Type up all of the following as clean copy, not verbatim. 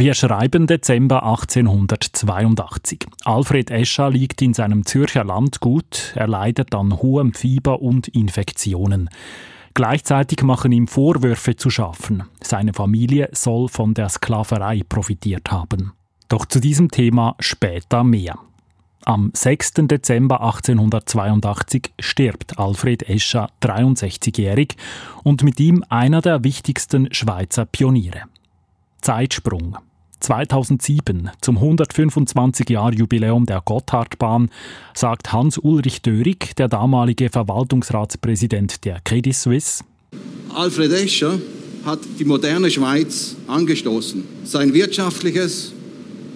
Wir schreiben Dezember 1882. Alfred Escher liegt in seinem Zürcher Landgut. Er leidet an hohem Fieber und Infektionen. Gleichzeitig machen ihm Vorwürfe zu schaffen. Seine Familie soll von der Sklaverei profitiert haben. Doch zu diesem Thema später mehr. Am 6. Dezember 1882 stirbt Alfred Escher, 63-jährig, und mit ihm einer der wichtigsten Schweizer Pioniere. Zeitsprung. 2007, zum 125-Jahr-Jubiläum der Gotthardbahn, sagt Hans-Ulrich Dörig, der damalige Verwaltungsratspräsident der Credit Suisse: Alfred Escher hat die moderne Schweiz angestoßen. Sein wirtschaftliches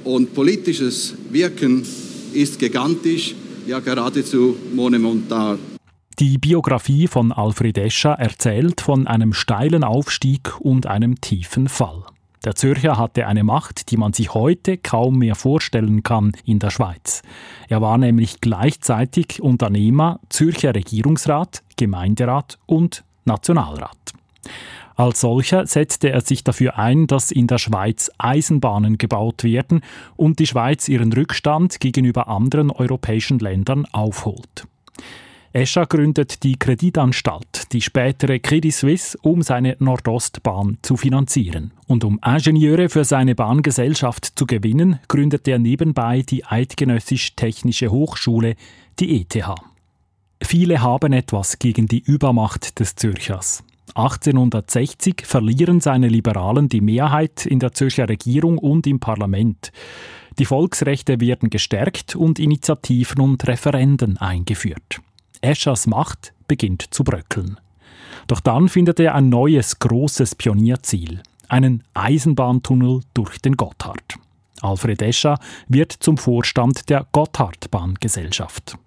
und politisches Wirken ist gigantisch, ja geradezu monumental. Die Biografie von Alfred Escher erzählt von einem steilen Aufstieg und einem tiefen Fall. Der Zürcher hatte eine Macht, die man sich heute kaum mehr vorstellen kann in der Schweiz. Er war nämlich gleichzeitig Unternehmer, Zürcher Regierungsrat, Gemeinderat und Nationalrat. Als solcher setzte er sich dafür ein, dass in der Schweiz Eisenbahnen gebaut werden und die Schweiz ihren Rückstand gegenüber anderen europäischen Ländern aufholt. Escher gründet die Kreditanstalt, die spätere Credit Suisse, um seine Nordostbahn zu finanzieren. Und um Ingenieure für seine Bahngesellschaft zu gewinnen, gründet er nebenbei die Eidgenössisch-Technische Hochschule, die ETH. Viele haben etwas gegen die Übermacht des Zürchers. 1860 verlieren seine Liberalen die Mehrheit in der Zürcher Regierung und im Parlament. Die Volksrechte werden gestärkt und Initiativen und Referenden eingeführt. Eschers Macht beginnt zu bröckeln. Doch dann findet er ein neues, grosses Pionierziel: einen Eisenbahntunnel durch den Gotthard. Alfred Escher wird zum Vorstand der Gotthardbahngesellschaft.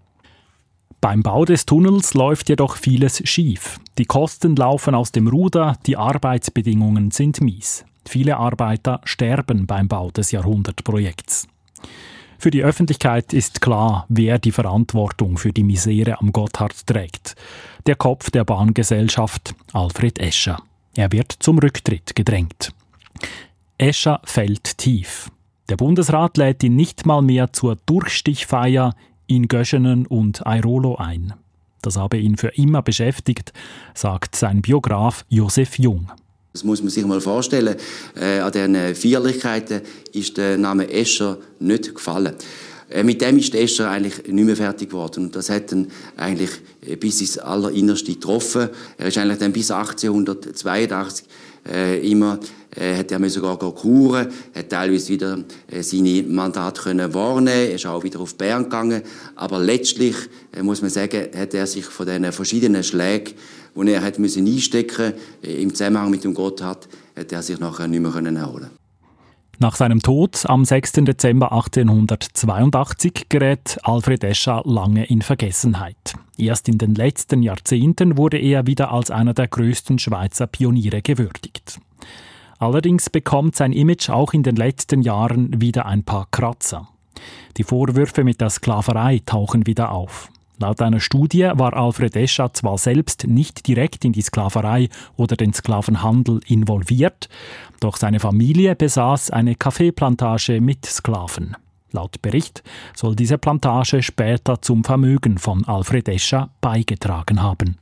Beim Bau des Tunnels läuft jedoch vieles schief. Die Kosten laufen aus dem Ruder, die Arbeitsbedingungen sind mies. Viele Arbeiter sterben beim Bau des Jahrhundertprojekts. Für die Öffentlichkeit ist klar, wer die Verantwortung für die Misere am Gotthard trägt. Der Kopf der Bahngesellschaft, Alfred Escher. Er wird zum Rücktritt gedrängt. Escher fällt tief. Der Bundesrat lädt ihn nicht mal mehr zur Durchstichfeier in Göschenen und Airolo ein. Das habe ihn für immer beschäftigt, sagt sein Biograf Josef Jung. Das muss man sich mal vorstellen. An diesen Feierlichkeiten ist der Name Escher nicht gefallen. Mit dem ist Escher eigentlich nicht mehr fertig geworden. Und das hat ihn eigentlich bis ins Allerinnerste getroffen. Er ist eigentlich dann bis 1882 immer, hat er sogar kuren, hat teilweise wieder seine Mandate können wahrnehmen, ist auch wieder auf Bern gegangen. Aber letztlich, muss man sagen, hat er sich von den verschiedenen Schlägen, die er hat müssen einstecken im Zusammenhang mit dem Gotthard, hat er sich nachher nicht mehr erholen können. Nach seinem Tod am 6. Dezember 1882 gerät Alfred Escher lange in Vergessenheit. Erst in den letzten Jahrzehnten wurde er wieder als einer der größten Schweizer Pioniere gewürdigt. Allerdings bekommt sein Image auch in den letzten Jahren wieder ein paar Kratzer. Die Vorwürfe mit der Sklaverei tauchen wieder auf. Laut einer Studie war Alfred Escher zwar selbst nicht direkt in die Sklaverei oder den Sklavenhandel involviert, doch seine Familie besaß eine Kaffeeplantage mit Sklaven. Laut Bericht soll diese Plantage später zum Vermögen von Alfred Escher beigetragen haben.